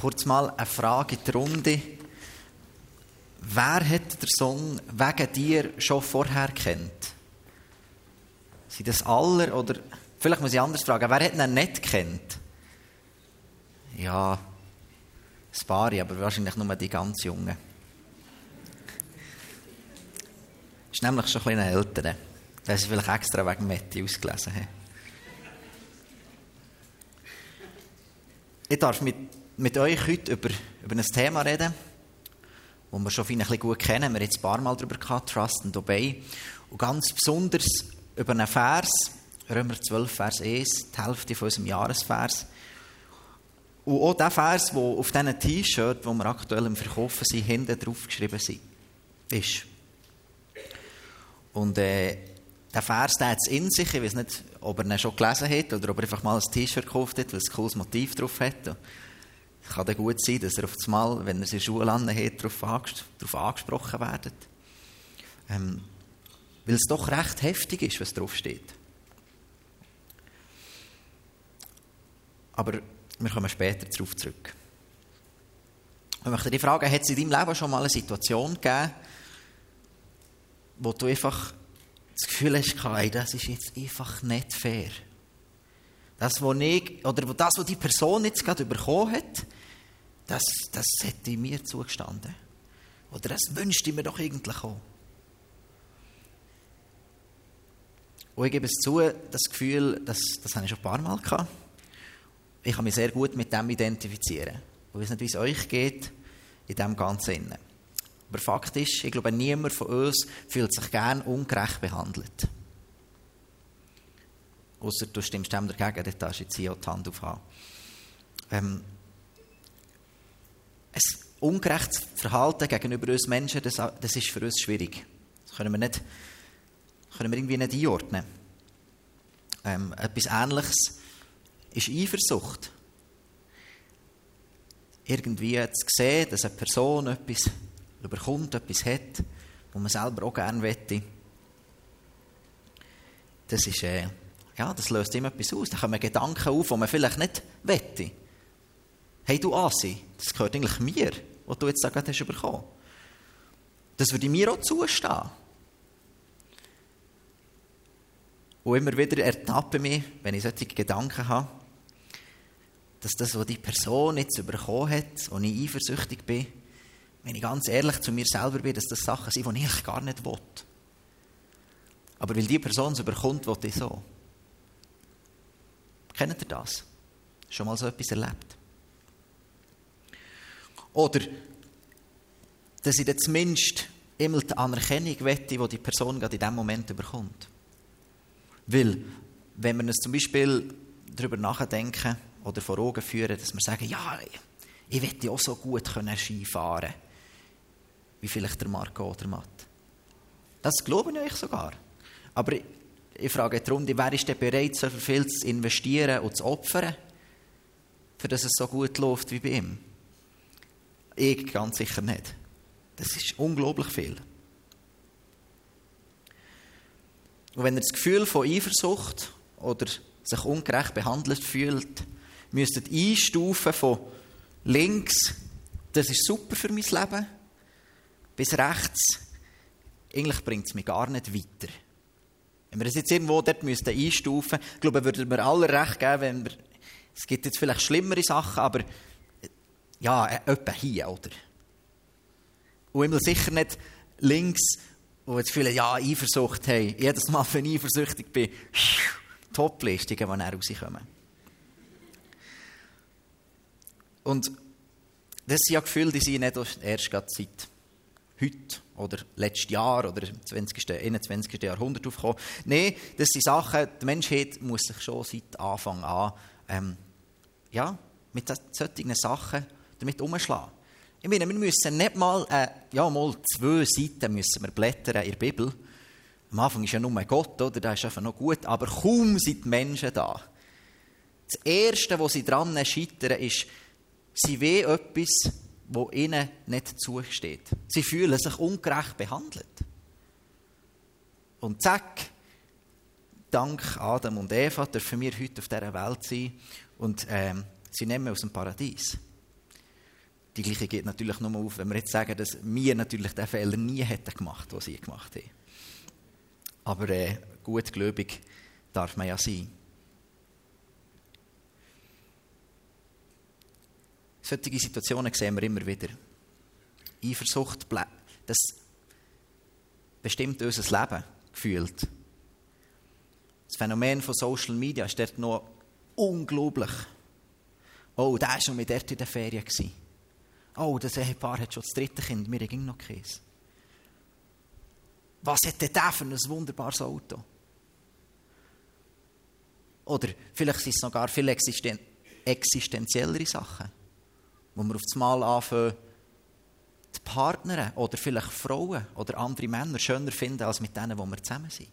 kurz mal eine Frage in die Runde. Wer hat den Song «Wegen dir» schon vorher kennt? Sind das alle? Oder vielleicht muss ich anders fragen. Wer hat ihn nicht kennt? Ja, ein paar, aber wahrscheinlich nur die ganz Jungen. Das ist nämlich schon ein bisschen älter. Das ist vielleicht extra wegen Matti ausgelesen. Ich darf mit euch heute über ein Thema reden, das wir schon ein bisschen gut kennen. Wir haben jetzt ein paar Mal darüber gehabt, Trust and Obey. Und ganz besonders über einen Vers, Römer 12, Vers 1, die Hälfte von unserem Jahresvers. Und auch der Vers, der auf diesen T-Shirt, die wir aktuell im Verkaufen sind, hinten drauf geschrieben ist. Und der Vers, der hat es in sich. Ich weiß nicht, ob er ihn schon gelesen hat oder ob er einfach mal ein T-Shirt gekauft hat, weil es ein cooles Motiv drauf hat. Es kann dann gut sein, dass er auf einmal, wenn er es in der Schule hat, darauf angesprochen wird. Weil es doch recht heftig ist, was drauf steht. Aber wir kommen später darauf zurück. Ich möchte dich fragen, hat es in deinem Leben schon mal eine Situation gegeben, wo du einfach das Gefühl hast, das ist jetzt einfach nicht fair. Das, was die Person jetzt gerade bekommen hat, das hätte mir zugestanden. Oder das wünschte ich mir doch eigentlich auch. Und ich gebe es zu, das Gefühl, das habe ich schon ein paar Mal gehabt. Ich kann mich sehr gut mit dem identifizieren. Ich weiß nicht, wie es euch geht in dem Ganzen. Aber Fakt ist, ich glaube, niemand von uns fühlt sich gern ungerecht behandelt. Ausser du stimmst dem dagegen, dann darfst du jetzt hier auch die Hand aufhaben. Ein ungerechtes Verhalten gegenüber uns Menschen, das ist für uns schwierig. Das können wir irgendwie nicht einordnen. Etwas Ähnliches ist Eifersucht. Irgendwie zu sehen, dass eine Person etwas überkommt, etwas hat, was man selber auch gerne möchte. Das ist, das löst immer etwas aus. Da kommen Gedanken auf, die man vielleicht nicht möchte. Hey du Asi, das gehört eigentlich mir, was du jetzt da gerade hast bekommen. Das würde mir auch zustehen. Und immer wieder ertappe mich, wenn ich solche Gedanken habe, dass das, was die Person jetzt bekommen hat und ich eifersüchtig bin, wenn ich ganz ehrlich zu mir selber bin, dass das Sachen sind, die ich gar nicht will. Aber weil die Person es überkommt, will ich so. Kennt ihr das? Schon mal so etwas erlebt? Oder, dass ich zumindest immer die Anerkennung wette, die die Person gerade in diesem Moment überkommt. Weil, wenn wir uns zum Beispiel darüber nachdenken oder vor Augen führen, dass wir sagen, ja, ich wette auch so gut Ski fahren können. Wie vielleicht der Marco oder Matt. Das glaube ich euch sogar. Aber ich frage die Runde, wer ist denn bereit, so viel zu investieren und zu opfern, für dass es so gut läuft wie bei ihm? Ich ganz sicher nicht. Das ist unglaublich viel. Und wenn ihr das Gefühl von Eifersucht oder sich ungerecht behandelt fühlt, müsst ihr einstufen von links, das ist super für mein Leben, bis rechts, eigentlich bringt es mich gar nicht weiter. Wenn wir das jetzt irgendwo dort einstufen müssten, glaube ich, würden wir alle recht geben, wenn wir, es gibt jetzt vielleicht schlimmere Sachen, aber ja, etwa hier, oder? Und ich will sicher nicht links, wo jetzt viele Eifersucht haben, jedes Mal, wenn ich eifersüchtig bin, Top-Listungen, die dann rauskommen. Und das sind ja Gefühle, die sind nicht erst seit heute oder letztes Jahr oder im 21. Jahrhundert aufgekommen. Nein, das sind Sachen, die Menschheit muss sich schon seit Anfang an mit solchen Sachen damit umschlagen. Ich meine, wir müssen nicht mal, mal 2 Seiten müssen wir blättern in der Bibel. Am Anfang ist ja nur Gott, oder? Da ist einfach noch gut, aber kaum sind die Menschen da. Das Erste, was sie dran scheitern, ist, sie wollen etwas, das ihnen nicht zusteht. Sie fühlen sich ungerecht behandelt. Und zack, dank Adam und Eva dürfen wir heute auf dieser Welt sein und sie nehmen aus dem Paradies. Die gleiche geht natürlich nur auf, wenn wir jetzt sagen, dass wir natürlich den Fehler nie hätten gemacht, den sie gemacht haben. Aber gut gläubig darf man ja sein. Solche Situationen sehen wir immer wieder. Eifersucht, das bestimmt unser Leben, gefühlt. Das Phänomen von Social Media ist dort noch unglaublich. Oh, der war schon mit dort in der Ferien. Oh, das Ehepaar hat schon das dritte Kind, mir ging noch keins. Was hat der für ein wunderbares Auto? Oder vielleicht sind es sogar viele existenziellere Sachen, wo wir auf das Mal anfangen, die Partner oder vielleicht Frauen oder andere Männer schöner finden, als mit denen, wo wir zusammen sind.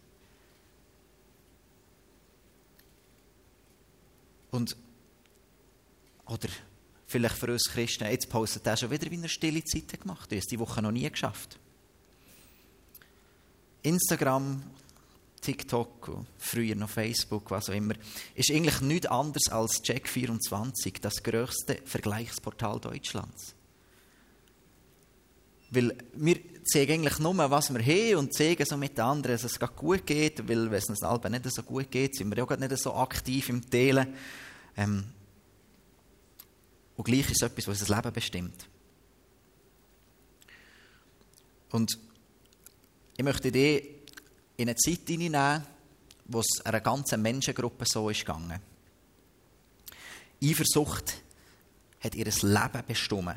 Und, oder vielleicht für uns Christen, jetzt postet er schon wieder, wie er stille Zeiten gemacht hat. Er hat es diese Woche noch nie geschafft. Instagram, TikTok, früher noch Facebook, was auch immer, ist eigentlich nichts anderes als Check24, das grösste Vergleichsportal Deutschlands. Weil wir sehen eigentlich nur, was wir haben und sehen so mit den anderen, dass es gut geht, weil wenn es uns allen nicht so gut geht, sind wir ja gerade nicht so aktiv im Teilen. Und gleich ist es etwas, was unser Leben bestimmt. Und ich möchte dich in eine Zeit hineinnehmen, wo es einer ganzen Menschengruppe so ist gegangen. Eifersucht hat ihr Leben bestimmt.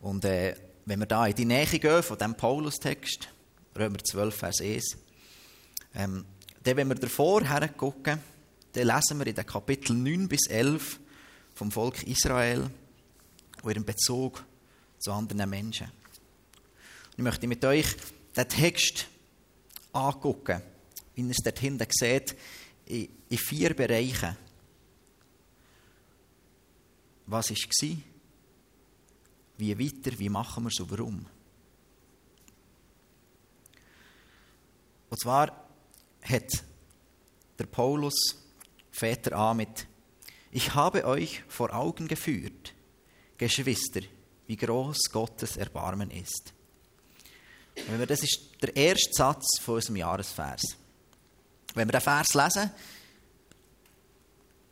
Und wenn wir da in die Nähe gehen von diesem Paulus-Text, Römer 12, Vers 1, dann, wenn wir davor gucken, dann lesen wir in den Kapiteln 9 bis 11 vom Volk Israel und ihrem Bezug zu anderen Menschen. Und ich möchte mit euch den Text angucken, wie ihr es dort hinten seht, in 4 Bereichen. Was war? Wie weiter, wie machen wir es und warum? Und zwar hat der Paulus Väter an mit: Ich habe euch vor Augen geführt, Geschwister, wie groß Gottes Erbarmen ist. Das ist der erste Satz von unserem Jahresvers. Wenn wir den Vers lesen,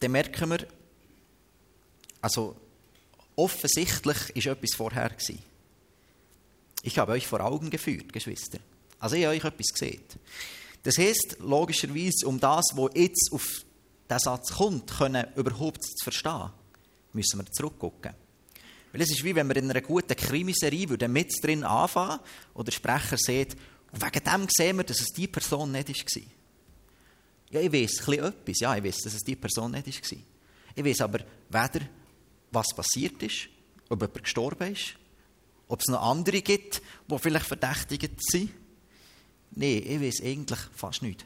dann merken wir, also offensichtlich war etwas vorher. Ich habe euch vor Augen geführt, Geschwister. Also ich habe euch etwas gesehen. Das heisst, logischerweise, um das, was jetzt auf diesen Satz kommt, können überhaupt zu verstehen, müssen wir zurückgucken. Weil es ist wie, wenn wir in einer guten Krimiserie mit drin anfangen und der Sprecher sagt, und wegen dem sehen wir, dass es diese Person nicht war. Ja, ich weiss, ja, ich weiss, dass es diese Person nicht war. Ich weiss aber weder, was passiert ist, ob jemand gestorben ist, ob es noch andere gibt, die vielleicht verdächtigt sind. Nein, ich weiss eigentlich fast nichts.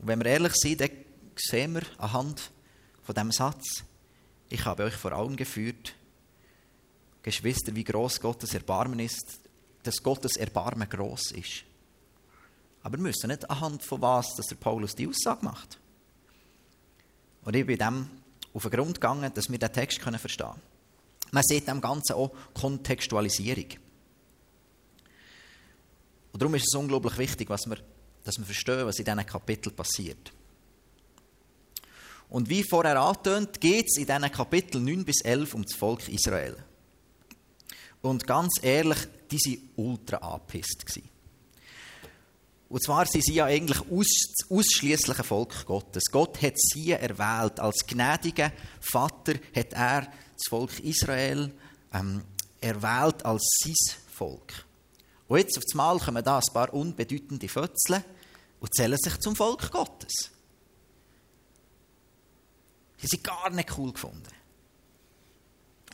Und wenn wir ehrlich sind, dann sehen wir anhand von diesem Satz, ich habe euch vor Augen geführt, Geschwister, wie gross Gottes Erbarmen ist, dass Gottes Erbarmen gross ist. Aber wir müssen nicht anhand von was, dass der Paulus die Aussage macht. Und ich bin dem auf den Grund gegangen, dass wir den Text verstehen können. Man sieht dem Ganzen auch Kontextualisierung. Und darum ist es unglaublich wichtig, dass wir verstehen, was in diesen Kapiteln passiert. Und wie vorher angetönt, geht es in diesen Kapiteln 9 bis 11 um das Volk Israel. Und ganz ehrlich, die waren ultra angepisst. Und zwar sind sie ja eigentlich das ausschliessliche Volk Gottes. Gott hat sie erwählt. Als gnädiger Vater hat er das Volk Israel erwählt als sein Volk. Und jetzt auf das Mal kommen da ein paar unbedeutende Fötzeln und zählen sich zum Volk Gottes. Sie sind gar nicht cool gefunden.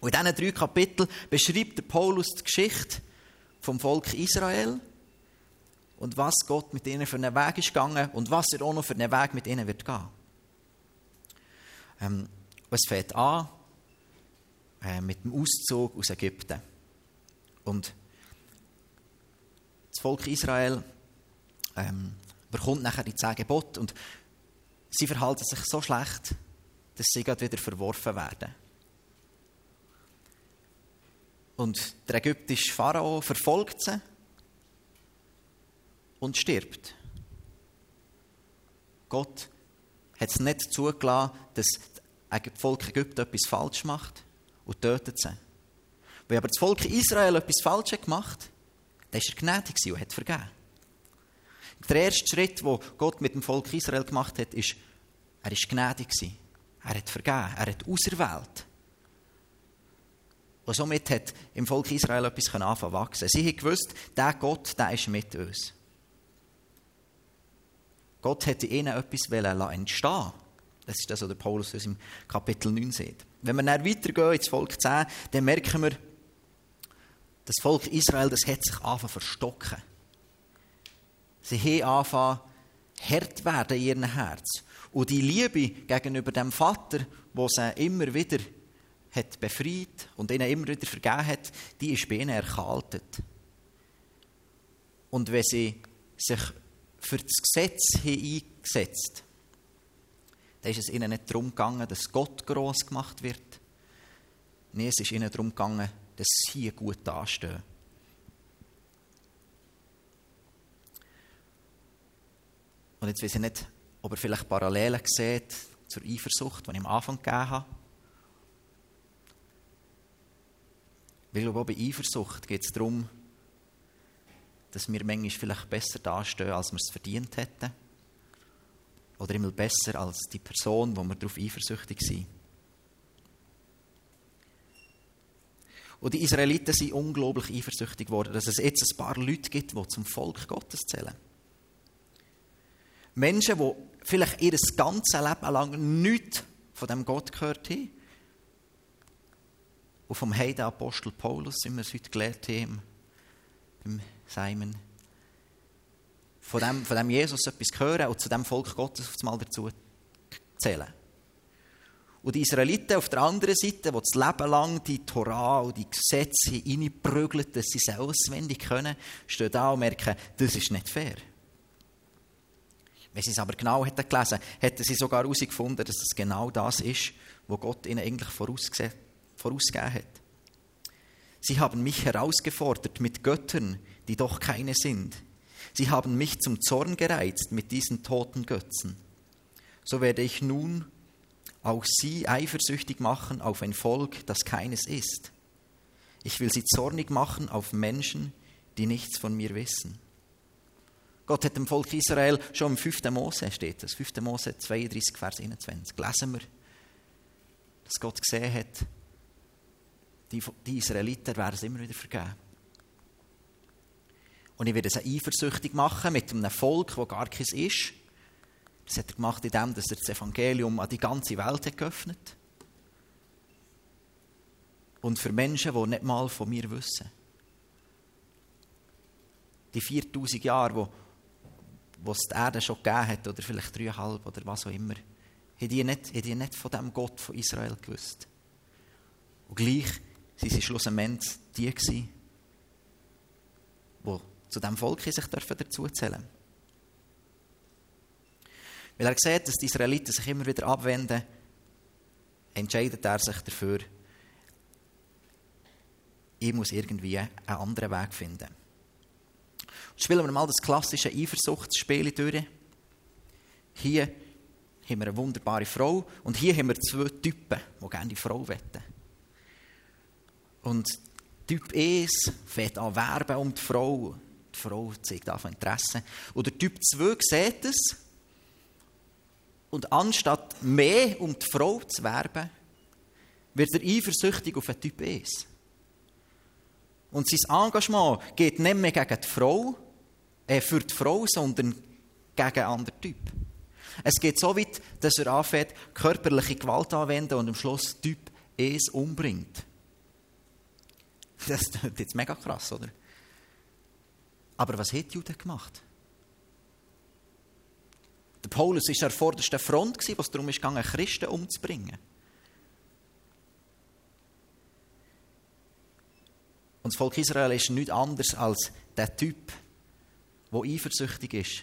Und in diesen 3 Kapiteln beschreibt der Paulus die Geschichte vom Volk Israel und was Gott mit ihnen für einen Weg ist gegangen und was er auch noch für einen Weg mit ihnen wird gehen. Es fängt an mit dem Auszug aus Ägypten. Und das Volk Israel bekommt nachher die 10 Gebote und sie verhalten sich so schlecht, dass sie gerade wieder verworfen werden. Und der ägyptische Pharao verfolgt sie und stirbt. Gott hat es nicht zugelassen, dass das Volk Ägypten etwas falsch macht und tötet sie. Wenn aber das Volk Israel etwas falsch gemacht hat, dann war er gnädig und hat vergeben. Der erste Schritt, den Gott mit dem Volk Israel gemacht hat, ist, er war gnädig. Er hat vergeben, er hat auserwählt. Und somit hat im Volk Israel etwas anfangen wachsen. Sie haben gewusst, dieser Gott, der ist mit uns. Gott hätte ihnen etwas entstehen. Das ist das, was Paulus uns im Kapitel 9 sieht. Wenn wir dann weitergehen ins Volk 10, dann merken wir, das Volk Israel, das hat sich angefangen zu verstocken. Sie haben angefangen, hart werden in ihrem Herz. Und die Liebe gegenüber dem Vater, der sie immer wieder hat befreit und ihnen immer wieder vergeben hat, die ist bei ihnen erkaltet. Und wenn sie sich für das Gesetz eingesetzt haben, dann ist es ihnen nicht darum gegangen, dass Gott gross gemacht wird. Nein, es ist ihnen darum gegangen, dass sie gut dastehen. Und jetzt weiß ich nicht, ob ihr vielleicht Parallelen seht zur Eifersucht, die ich am Anfang gegeben habe. Weil auch bei Eifersucht geht es darum, dass wir manchmal vielleicht besser dastehen, als wir es verdient hätten. Oder immer besser als die Person, wo wir darauf eifersüchtig sind. Und die Israeliten sind unglaublich eifersüchtig geworden, dass es jetzt ein paar Leute gibt, die zum Volk Gottes zählen. Menschen, die vielleicht ihr ganzes Leben lang nichts von dem Gott gehört haben. Und vom Heidenapostel Paulus, wie wir es heute gelernt haben, beim Simon, von dem Jesus etwas hören und zu dem Volk Gottes auf einmal dazu zählen. Und die Israeliten auf der anderen Seite, die das Leben lang die Tora und die Gesetze hineinprügeln, dass sie es auswendig können, stehen da und merken, das ist nicht fair. Wenn sie es aber genau hätten gelesen, hätten sie sogar herausgefunden, dass es genau das ist, was Gott ihnen eigentlich vorausgegeben hat. Sie haben mich herausgefordert mit Göttern, die doch keine sind. Sie haben mich zum Zorn gereizt mit diesen toten Götzen. So werde ich nun auch sie eifersüchtig machen auf ein Volk, das keines ist. Ich will sie zornig machen auf Menschen, die nichts von mir wissen. Gott hat dem Volk Israel schon im 5. Mose, steht das, 5. Mose 32, Vers 21, lesen wir, dass Gott gesehen hat, die Israeliter werden es immer wieder vergeben. Und ich werde sie eifersüchtig machen mit einem Volk, das gar keins ist. Das hat er gemacht, indem er das Evangelium an die ganze Welt hat geöffnet. Und für Menschen, die nicht mal von mir wissen. Die 4000 Jahre, die es die Erde schon gegeben hat, oder vielleicht 3,5 oder was auch immer, haben die nicht von dem Gott von Israel gewusst. Und gleich waren sie schlussendlich die, die zu diesem Volk sich dazuzählen dürfen. Weil er sieht, dass die Israeliten sich immer wieder abwenden, entscheidet er sich dafür, ich muss irgendwie einen anderen Weg finden. Und spielen wir mal das klassische Eifersuchtsspiel durch. Hier haben wir eine wunderbare Frau und hier haben wir zwei Typen, die gerne die Frau wetten. Und Typ 1 fängt an werben um die Frau. Die Frau zeigt auf Interesse. Oder Typ 2 sieht es. Und anstatt mehr um die Frau zu werben, wird er eifersüchtig auf den Typ 1. Und sein Engagement geht nicht mehr gegen die Frau, für die Frau, sondern gegen einen anderen Typ. Es geht so weit, dass er anfängt, körperliche Gewalt anwenden und am Schluss Typ 1 umbringt. Das klingt jetzt mega krass, oder? Aber was hat die Juden gemacht? Der Paulus war an der vordersten Front, wo es darum ging, Christen umzubringen. Und das Volk Israel ist nichts anderes als der Typ, der eifersüchtig ist.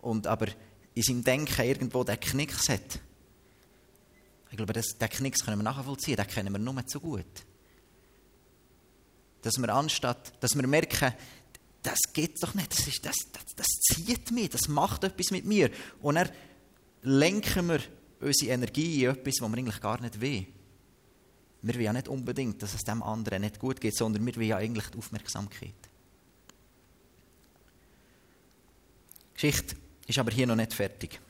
Und aber in seinem Denken irgendwo den Knicks hat. Ich glaube, diesen Knicks können wir nachvollziehen, den kennen wir nur zu gut. Dass wir merken, das geht doch nicht, das zieht mich, das macht etwas mit mir. Und dann lenken wir unsere Energie in etwas, was wir eigentlich gar nicht will. Wir wollen ja nicht unbedingt, dass es dem anderen nicht gut geht, sondern wir wollen ja eigentlich die Aufmerksamkeit. Die Geschichte ist aber hier noch nicht fertig.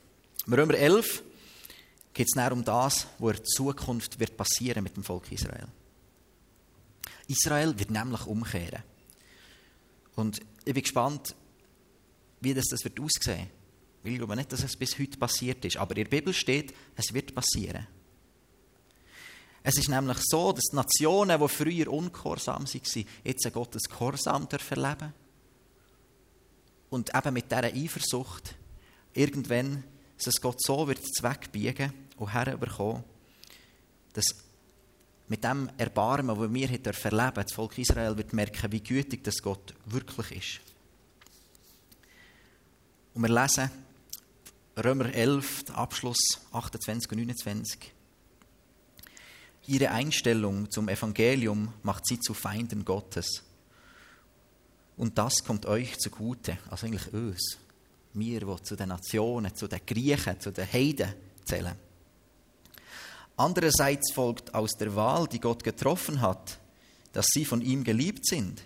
Im Römer 11 geht es näher um das, was in Zukunft wird passieren mit dem Volk Israel. Israel wird nämlich umkehren. Und ich bin gespannt, wie das wird aussehen. Ich glaube nicht, dass es bis heute passiert ist. Aber in der Bibel steht, es wird passieren. Es ist nämlich so, dass die Nationen, die früher ungehorsam waren, jetzt Gottes Gehorsam erleben. Und eben mit dieser Eifersucht, irgendwann, dass es Gott so wird wegbiegen und herüberkommen, dass mit dem Erbarmen, das wir erleben dürfen, das Volk Israel wird merken, wie gütig das Gott wirklich ist. Und wir lesen Römer 11, Abschluss 28 und 29. Ihre Einstellung zum Evangelium macht sie zu Feinden Gottes. Und das kommt euch zugute, also eigentlich uns, wir, die zu den Nationen, zu den Griechen, zu den Heiden zählen. Andererseits folgt aus der Wahl, die Gott getroffen hat, dass sie von ihm geliebt sind.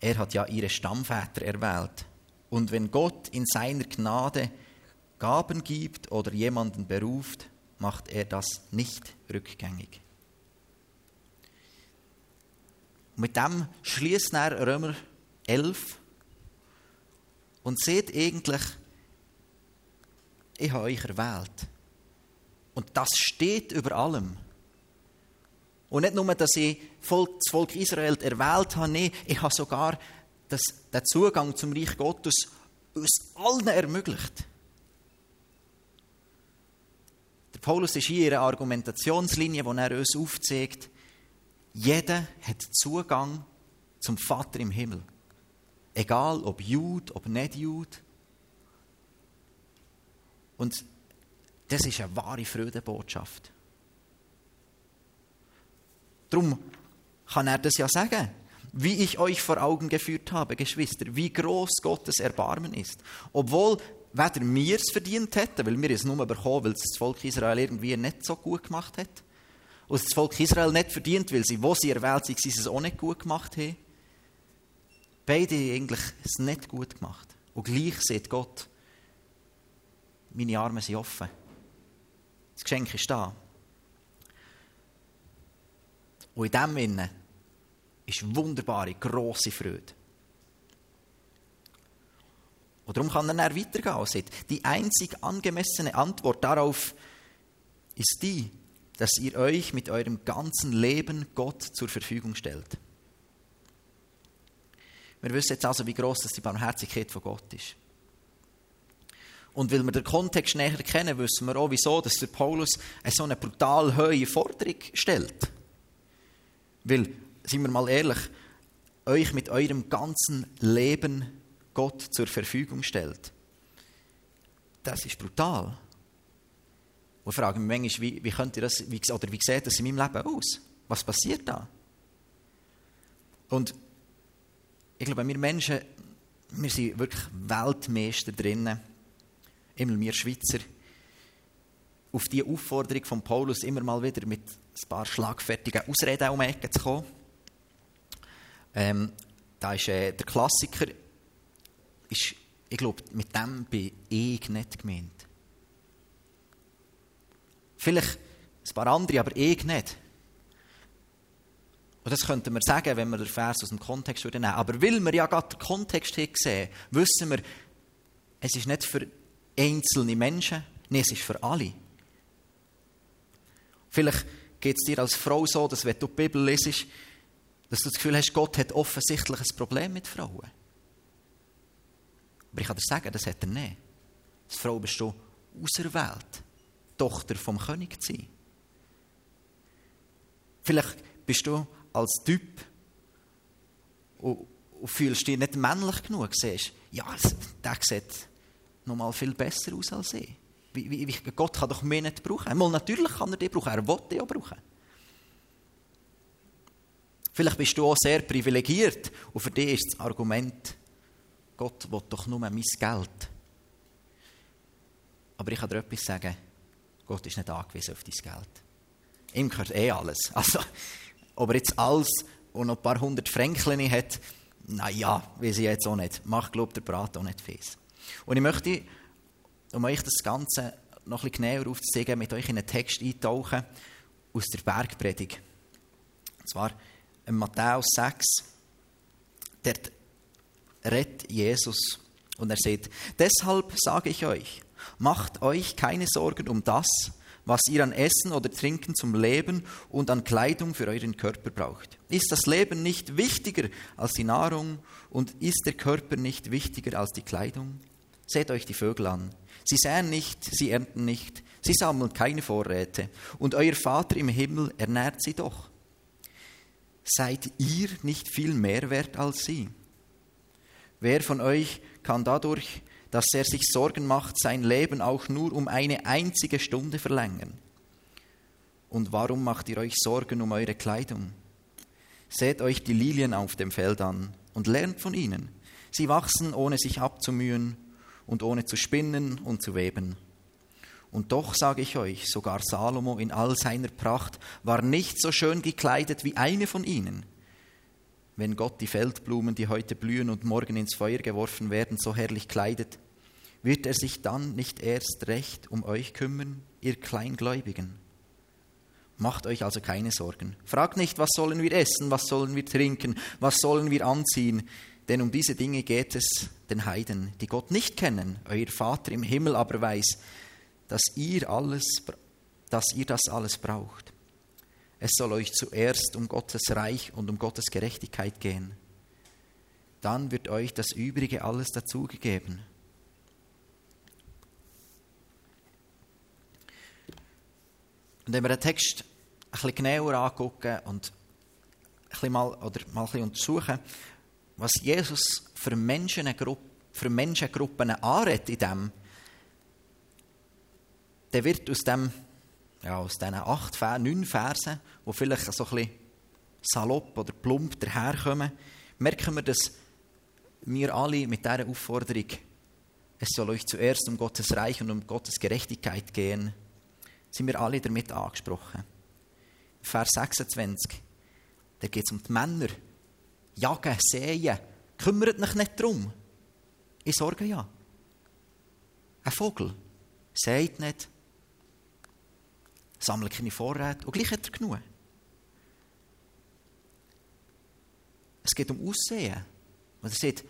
Er hat ja ihre Stammväter erwählt. Und wenn Gott in seiner Gnade Gaben gibt oder jemanden beruft, macht er das nicht rückgängig. Mit dem schließt er Römer 11 und seht eigentlich, ich habe euch erwählt. Und das steht über allem. Und nicht nur, dass ich das Volk Israel erwählt habe, nein, ich habe sogar den Zugang zum Reich Gottes uns allen ermöglicht. Der Paulus ist hier in einer Argumentationslinie, wo er uns aufzeigt, jeder hat Zugang zum Vater im Himmel. Egal, ob Jude, ob nicht Jude. Und das ist eine wahre Freudenbotschaft. Darum kann er das ja sagen, wie ich euch vor Augen geführt habe, Geschwister, wie gross Gottes Erbarmen ist. Obwohl weder wir es verdient hätten, weil wir es nur bekommen, weil es das Volk Israel irgendwie nicht so gut gemacht hat. Und das Volk Israel nicht verdient, weil sie, wo sie erwählt waren, sie es auch nicht gut gemacht haben. Beide haben eigentlich es nicht gut gemacht. Und gleich sieht Gott, meine Arme sind offen. Das Geschenk ist da. Und in diesem Sinne ist wunderbare, grosse Freude. Und darum kann er dann weitergehen und sagt, die einzig angemessene Antwort darauf ist die, dass ihr euch mit eurem ganzen Leben Gott zur Verfügung stellt. Wir wissen jetzt also, wie gross die Barmherzigkeit von Gott ist. Und weil wir den Kontext näher kennen, wissen wir auch, wieso dass der Paulus eine so eine brutal hohe Forderung stellt. Weil, seien wir mal ehrlich, euch mit eurem ganzen Leben Gott zur Verfügung stellt. Das ist brutal. Und ich frage mich manchmal, wie könnt ihr das, oder wie sieht das in meinem Leben aus? Was passiert da? Und ich glaube, wir Menschen, wir sind wirklich Weltmeister drinnen. Immer wir Schweizer, auf die Aufforderung von Paulus immer mal wieder mit ein paar schlagfertigen Ausreden um die Ecke zu kommen. Da ist der Klassiker, ist, ich glaube, mit dem bin ich nicht gemeint. Vielleicht ein paar andere, aber ich nicht. Und das könnten wir sagen, wenn wir den Vers aus dem Kontext nehmen würden. Aber weil wir ja gerade den Kontext hier sehen, wissen wir, es ist nicht für einzelne Menschen, nein, es ist für alle. Vielleicht geht es dir als Frau so, dass wenn du die Bibel lesest, dass du das Gefühl hast, Gott hat offensichtlich ein Problem mit Frauen. Aber ich kann dir sagen, das hat er nicht. Als Frau bist du auserwählt, Tochter vom König zu sein. Vielleicht bist du als Typ und fühlst dich nicht männlich genug, siehst, ja, der sieht noch mal viel besser aus als ich. Gott kann doch mich nicht brauchen. Mal natürlich kann er dich brauchen, er will dich auch brauchen. Vielleicht bist du auch sehr privilegiert und für dich ist das Argument, Gott will doch nur mein Geld. Aber ich kann dir etwas sagen, Gott ist nicht angewiesen auf dein Geld. Ihm gehört alles. Also, ob er jetzt alles und noch ein paar hundert Fränkchen hat, naja, weiss ich jetzt auch nicht. Macht, glaubt der Brat auch nicht fest. Und ich möchte, um euch das Ganze noch etwas genauer aufzuzeigen, mit euch in einen Text eintauchen aus der Bergpredigt. Und zwar in Matthäus 6. Dort redet Jesus und er sagt: Deshalb sage ich euch, macht euch keine Sorgen um das, was ihr an Essen oder Trinken zum Leben und an Kleidung für euren Körper braucht. Ist das Leben nicht wichtiger als die Nahrung und ist der Körper nicht wichtiger als die Kleidung? Seht euch die Vögel an. Sie säen nicht, sie ernten nicht, sie sammeln keine Vorräte und euer Vater im Himmel ernährt sie doch. Seid ihr nicht viel mehr wert als sie? Wer von euch kann dadurch, dass er sich Sorgen macht, sein Leben auch nur um eine einzige Stunde verlängern? Und warum macht ihr euch Sorgen um eure Kleidung? Seht euch die Lilien auf dem Feld an und lernt von ihnen. Sie wachsen, ohne sich abzumühen und ohne zu spinnen und zu weben. Und doch sage ich euch, sogar Salomo in all seiner Pracht war nicht so schön gekleidet wie eine von ihnen. Wenn Gott die Feldblumen, die heute blühen und morgen ins Feuer geworfen werden, so herrlich kleidet, wird er sich dann nicht erst recht um euch kümmern, ihr Kleingläubigen? Macht euch also keine Sorgen. Fragt nicht, was sollen wir essen, was sollen wir trinken, was sollen wir anziehen, denn um diese Dinge geht es den Heiden, die Gott nicht kennen. Euer Vater im Himmel aber weiß, dass ihr das alles braucht. Es soll euch zuerst um Gottes Reich und um Gottes Gerechtigkeit gehen. Dann wird euch das Übrige alles dazugegeben. Und wenn wir den Text ein bisschen genauer angucken und mal ein bisschen untersuchen, was Jesus für Menschengruppen anredet in dem, der wird aus diesen 9 Versen, die vielleicht so ein bisschen salopp oder plump daherkommen, merken wir, dass wir alle mit dieser Aufforderung, es soll euch zuerst um Gottes Reich und um Gottes Gerechtigkeit gehen, sind wir alle damit angesprochen. Vers 26, da geht es um die Männer. Jagen, säen, kümmert euch nicht darum. Ich sorge ja. Ein Vogel säet nicht, sammelt keine Vorräte und gleich hat er genug. Es geht um Aussehen. Und er sagt,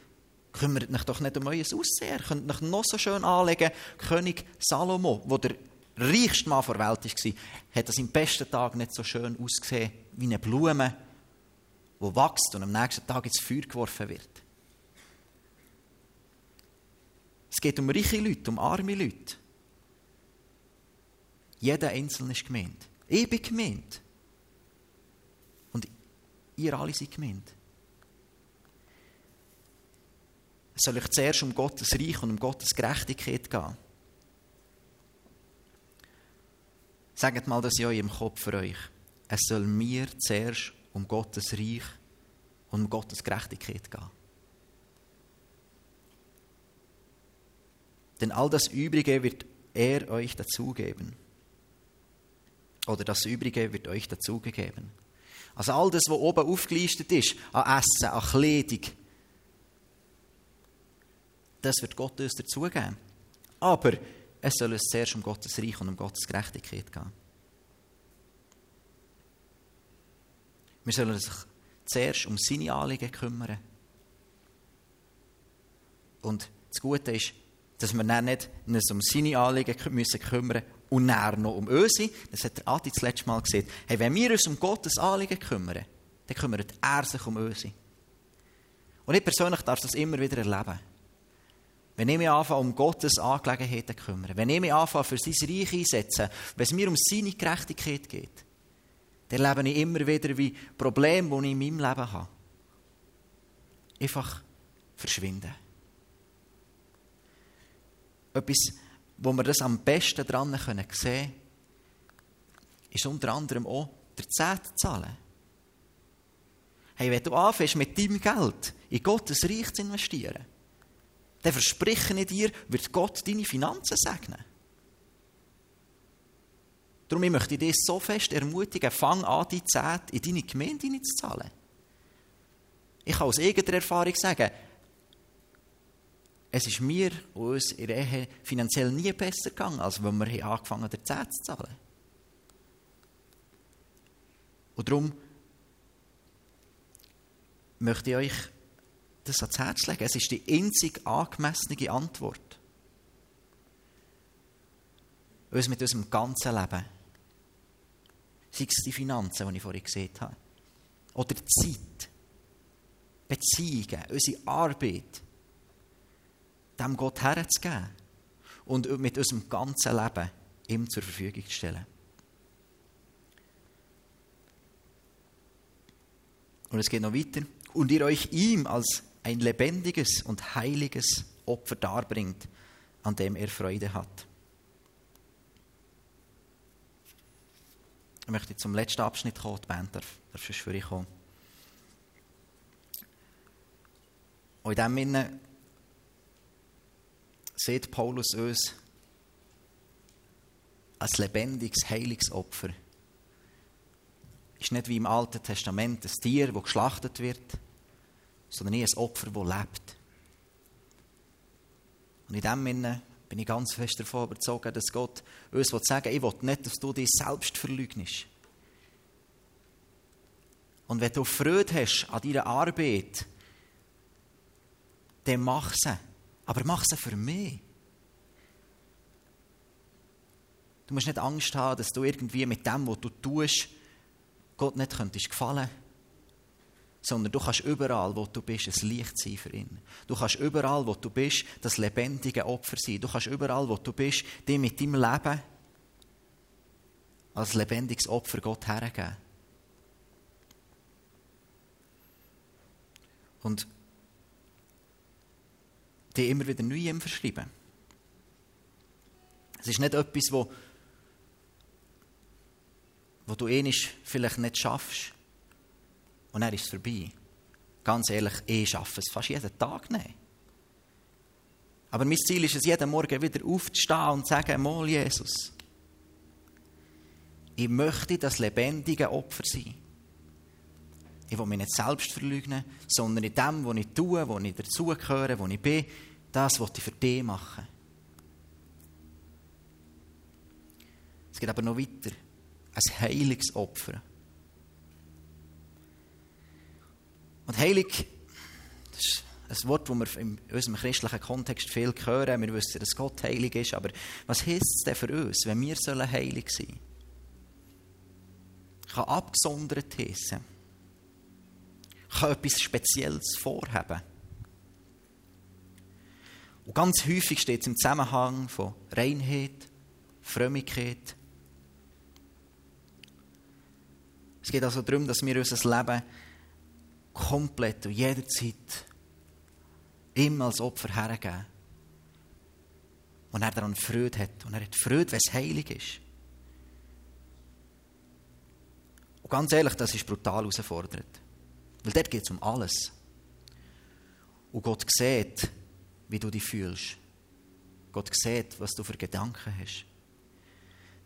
kümmert euch doch nicht um euer Aussehen. Ihr könnt euch noch so schön anlegen. König Salomo, der reichste Mann der Welt war, hat an seinem besten Tag nicht so schön ausgesehen wie eine Blume, die wächst und am nächsten Tag ins Feuer geworfen wird. Es geht um reiche Leute, um arme Leute. Jeder Einzelne ist gemeint. Ich bin gemeint. Und ihr alle seid gemeint. Es soll euch zuerst um Gottes Reich und um Gottes Gerechtigkeit gehen. Sagt mal das ja im Kopf für euch. Es soll mir zuerst um Gottes Reich und um Gottes Gerechtigkeit gehen. Denn all das Übrige wird er euch dazugeben. Oder das Übrige wird euch dazugegeben. Also all das, was oben aufgelistet ist, an Essen, an Kleidung, das wird Gott uns dazugeben. Aber es soll uns zuerst um Gottes Reich und um Gottes Gerechtigkeit gehen. Wir sollen uns zuerst um seine Anliegen kümmern. Und das Gute ist, dass wir dann nicht um seine Anliegen müssen kümmern und dann noch um unsere. Das hat der Adi das letzte Mal gesagt. Hey, wenn wir uns um Gottes Anliegen kümmern, dann kümmert er sich um unsere. Und ich persönlich darf das immer wieder erleben. Wenn ich mich anfange, um Gottes Angelegenheiten zu kümmern, wenn ich mich anfange, für sein Reich einsetzen, wenn es mir um seine Gerechtigkeit geht, dann erlebe ich immer wieder, wie Probleme, die ich in meinem Leben habe, einfach verschwinden. Etwas, wo wir das am besten daran sehen können, ist unter anderem auch der Zehnte zahlen. hey, wenn du anfängst, mit deinem Geld in Gottes Reich zu investieren, dann verspreche ich dir, wird Gott deine Finanzen segnen. Darum ich möchte ich dich so fest ermutigen, fang an, die Zehnte in deine Gemeinde hineinzuzahlen. Ich kann aus eigener Erfahrung sagen, es ist mir und uns in der Ehe finanziell nie besser gegangen, als wenn wir angefangen haben, die Zehnte zu zahlen. Und darum möchte ich euch das ans Herz legen. Es ist die einzig angemessene Antwort. Uns mit unserem ganzen Leben. Sei es die Finanzen, die ich vorhin gesehen habe. Oder die Zeit. Beziehungen, unsere Arbeit. Dem Gott herzugeben. Und mit unserem ganzen Leben ihm zur Verfügung zu stellen. Und es geht noch weiter. Und ihr euch ihm als ein lebendiges und heiliges Opfer darbringt, an dem er Freude hat. Ich möchte zum letzten Abschnitt kommen. Die Band darf schon für euch kommen. Und in diesem Sinne sieht Paulus uns als lebendiges, heiliges Opfer. Ist nicht wie im Alten Testament ein Tier, das geschlachtet wird, sondern ein Opfer, das lebt. Und in diesem Sinne bin ich ganz fest davon überzeugt, dass Gott uns sagen will, ich will nicht, dass du dich selbst verleugnest. Und wenn du Freude hast an deiner Arbeit, dann mach sie. Aber mach sie für mich. Du musst nicht Angst haben, dass du irgendwie mit dem, was du tust, Gott nicht könntest gefallen, sondern du kannst überall, wo du bist, ein Licht sein für ihn. Du kannst überall, wo du bist, das lebendige Opfer sein. Du kannst überall, wo du bist, dich mit deinem Leben als lebendiges Opfer Gott hergeben. Und dich immer wieder neu ihm verschreiben. Es ist nicht etwas, wo du vielleicht nicht schaffst. Und dann ist es vorbei. Ganz ehrlich, ich schaffe es fast jeden Tag nicht. Aber mein Ziel ist es, jeden Morgen wieder aufzustehen und zu sagen, mal Jesus, ich möchte das lebendige Opfer sein. Ich will mich nicht selbst verleugnen, sondern in dem, was ich tue, wo ich dazugehöre, wo ich bin, das will ich für dich machen. Es geht aber noch weiter. Ein heiliges Opfer. Und heilig, das ist ein Wort, das wir in unserem christlichen Kontext viel hören. Wir wissen, dass Gott heilig ist, aber was heisst es denn für uns, wenn wir heilig sein sollen? Kann abgesondert heissen. Kann etwas Spezielles vorhaben. Und ganz häufig steht es im Zusammenhang von Reinheit, Frömmigkeit. Es geht also darum, dass wir unser Leben komplett und jederzeit immer als Opfer hergeben. Und er daran Freude hat. Und er hat Freude, wenn es heilig ist. Und ganz ehrlich, das ist brutal herausfordernd. Weil dort geht es um alles. Und Gott sieht, wie du dich fühlst. Gott sieht, was du für Gedanken hast.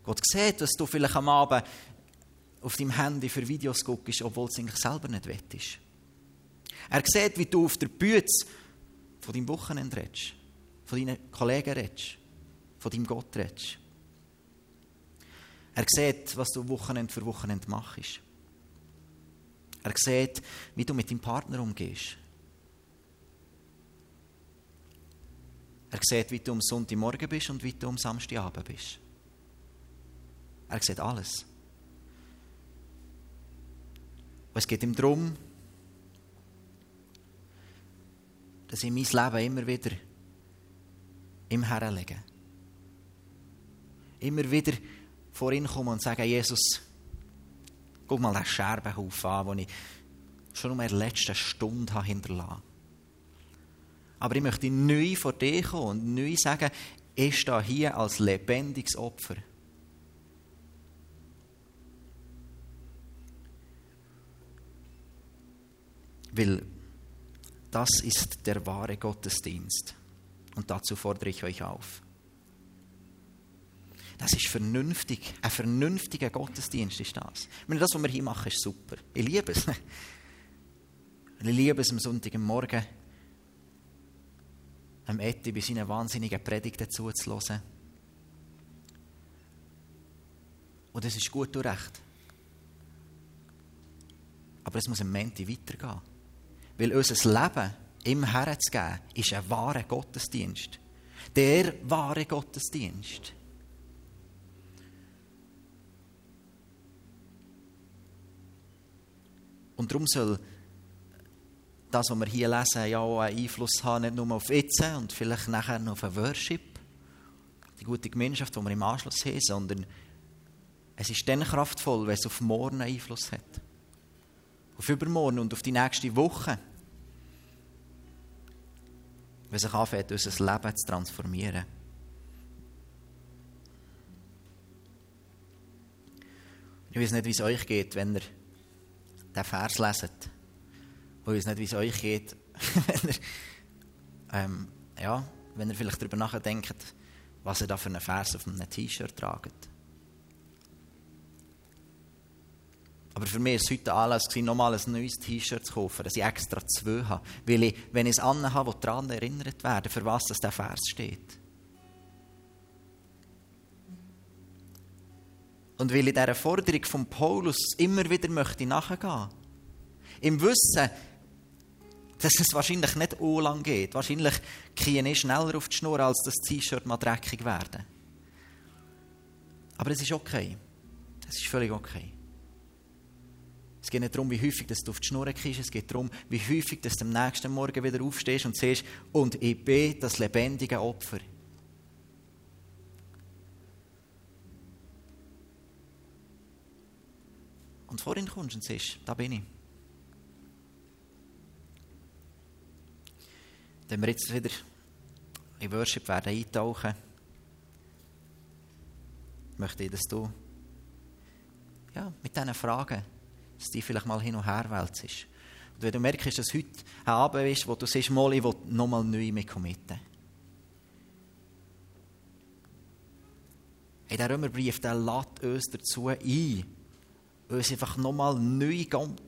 Gott sieht, was du vielleicht am Abend auf deinem Handy für Videos guckst, obwohl es eigentlich selber nicht wettest. Er sieht, wie du auf der Bühne von deinem Wochenende redest, von deinen Kollegen redest, von deinem Gott redest. Er sieht, was du Wochenende für Wochenende machst. Er sieht, wie du mit deinem Partner umgehst. Er sieht, wie du am Sonntagmorgen bist und wie du am Samstagabend bist. Er sieht alles. Und es geht ihm darum, dass ich mein Leben immer wieder ihm herlege. Immer wieder vor ihn komme und sage, Jesus, guck mal den Scherbenhaufen an, den ich schon um die letzte Stunde hinterlassen habe. Aber ich möchte neu vor dir kommen und neu sagen, ich stehe hier als lebendiges Opfer. Weil das ist der wahre Gottesdienst. Und dazu fordere ich euch auf. Das ist vernünftig. Ein vernünftiger Gottesdienst ist das. Ich meine, das, was wir hier machen, ist super. Ich liebe es. Ich liebe es am Sonntagmorgen, am Etti bei seinen wahnsinnigen Predigten zuzuhören. Und das ist gut und recht. Aber es muss am Montag weitergehen. Weil unser Leben ihm herzugeben, ist ein wahrer Gottesdienst. Der wahre Gottesdienst. Und darum soll das, was wir hier lesen, ja auch einen Einfluss haben, nicht nur auf jetzt und vielleicht nachher noch auf den Worship, die gute Gemeinschaft, die wir im Anschluss haben, sondern es ist dann kraftvoll, wenn es auf morgen Einfluss hat. Auf übermorgen und auf die nächste Woche. Wenn sich anfängt, unser Leben zu transformieren. Ich weiß nicht, wie es euch geht, wenn ihr diesen Vers leset. Ich weiß nicht, wie es euch geht, wenn ihr vielleicht darüber nachdenkt, was ihr da für einen Vers auf einem T-Shirt tragt. Aber für mich war es heute Anlass, nochmal ein neues T-Shirt zu kaufen, dass ich extra 2 habe. Weil ich, wenn ich es anhabe, will daran erinnert werden, für was dieser Vers steht. Und weil ich dieser Forderung von Paulus immer wieder möchte nachgehen. Im Wissen, dass es wahrscheinlich nicht lang geht. Wahrscheinlich kriege ich schneller auf die Schnur, als das T-Shirt mal dreckig werden. Aber es ist okay. Es ist völlig okay. Es geht nicht darum, wie häufig dass du auf die Schnur kriegst. Es geht darum, wie häufig dass du am nächsten Morgen wieder aufstehst und siehst, und ich bin das lebendige Opfer. Und vorhin kommst und siehst, da bin ich. Wenn wir jetzt wieder in Worship werden eintauchen, möchte ich, dass du mit diesen Fragen, dass die vielleicht mal hin und her wälzt ist. Und wenn du merkst, dass heute ein Abend ist, wo du siehst, mal, ich will nochmal neu mitcommitten. Hey, der Römerbrief, der lädt uns dazu ein, uns einfach nochmal neu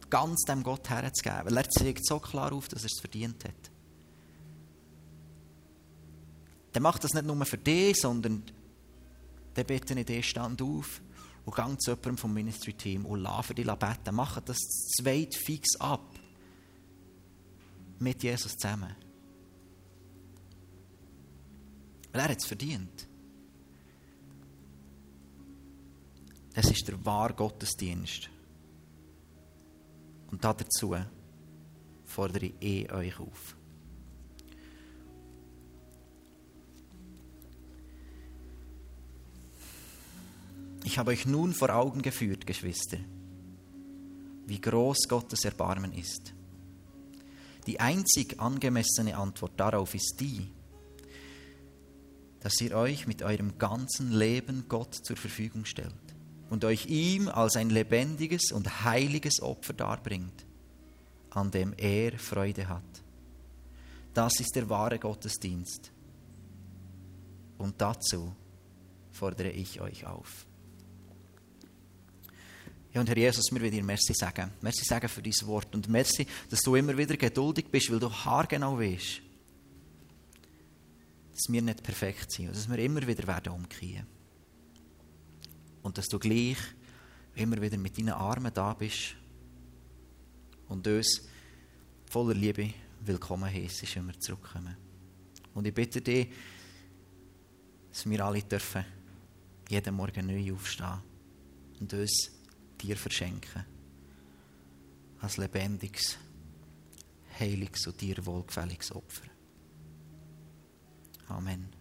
ganz dem Gott herzugeben. Weil er zeigt so klar auf, dass er es verdient hat. Der macht das nicht nur für dich, sondern der bitte ich dich, stand auf und gang zu jemandem vom Ministry-Team und lass für dich beten. Mach das zweit fix ab. Mit Jesus zusammen. Weil er hat es verdient. Das ist der wahre Gottesdienst. Und dazu fordere ich euch auf. Ich habe euch nun vor Augen geführt, Geschwister, wie groß Gottes Erbarmen ist. Die einzig angemessene Antwort darauf ist die, dass ihr euch mit eurem ganzen Leben Gott zur Verfügung stellt und euch ihm als ein lebendiges und heiliges Opfer darbringt, an dem er Freude hat. Das ist der wahre Gottesdienst. Und dazu fordere ich euch auf. Ja, und Herr Jesus, wir wollen dir merci sagen. Merci sagen für dein Wort. Und merci, dass du immer wieder geduldig bist, weil du haargenau weißt, dass wir nicht perfekt sind und dass wir immer wieder werden umkehren. Und dass du gleich immer wieder mit deinen Armen da bist und uns voller Liebe willkommen heißt, wenn wir zurückkommen. Und ich bitte dich, dass wir alle dürfen jeden Morgen neu aufstehen und uns dir verschenken. Als lebendiges, heiliges und dir wohlgefälliges Opfer. Amen.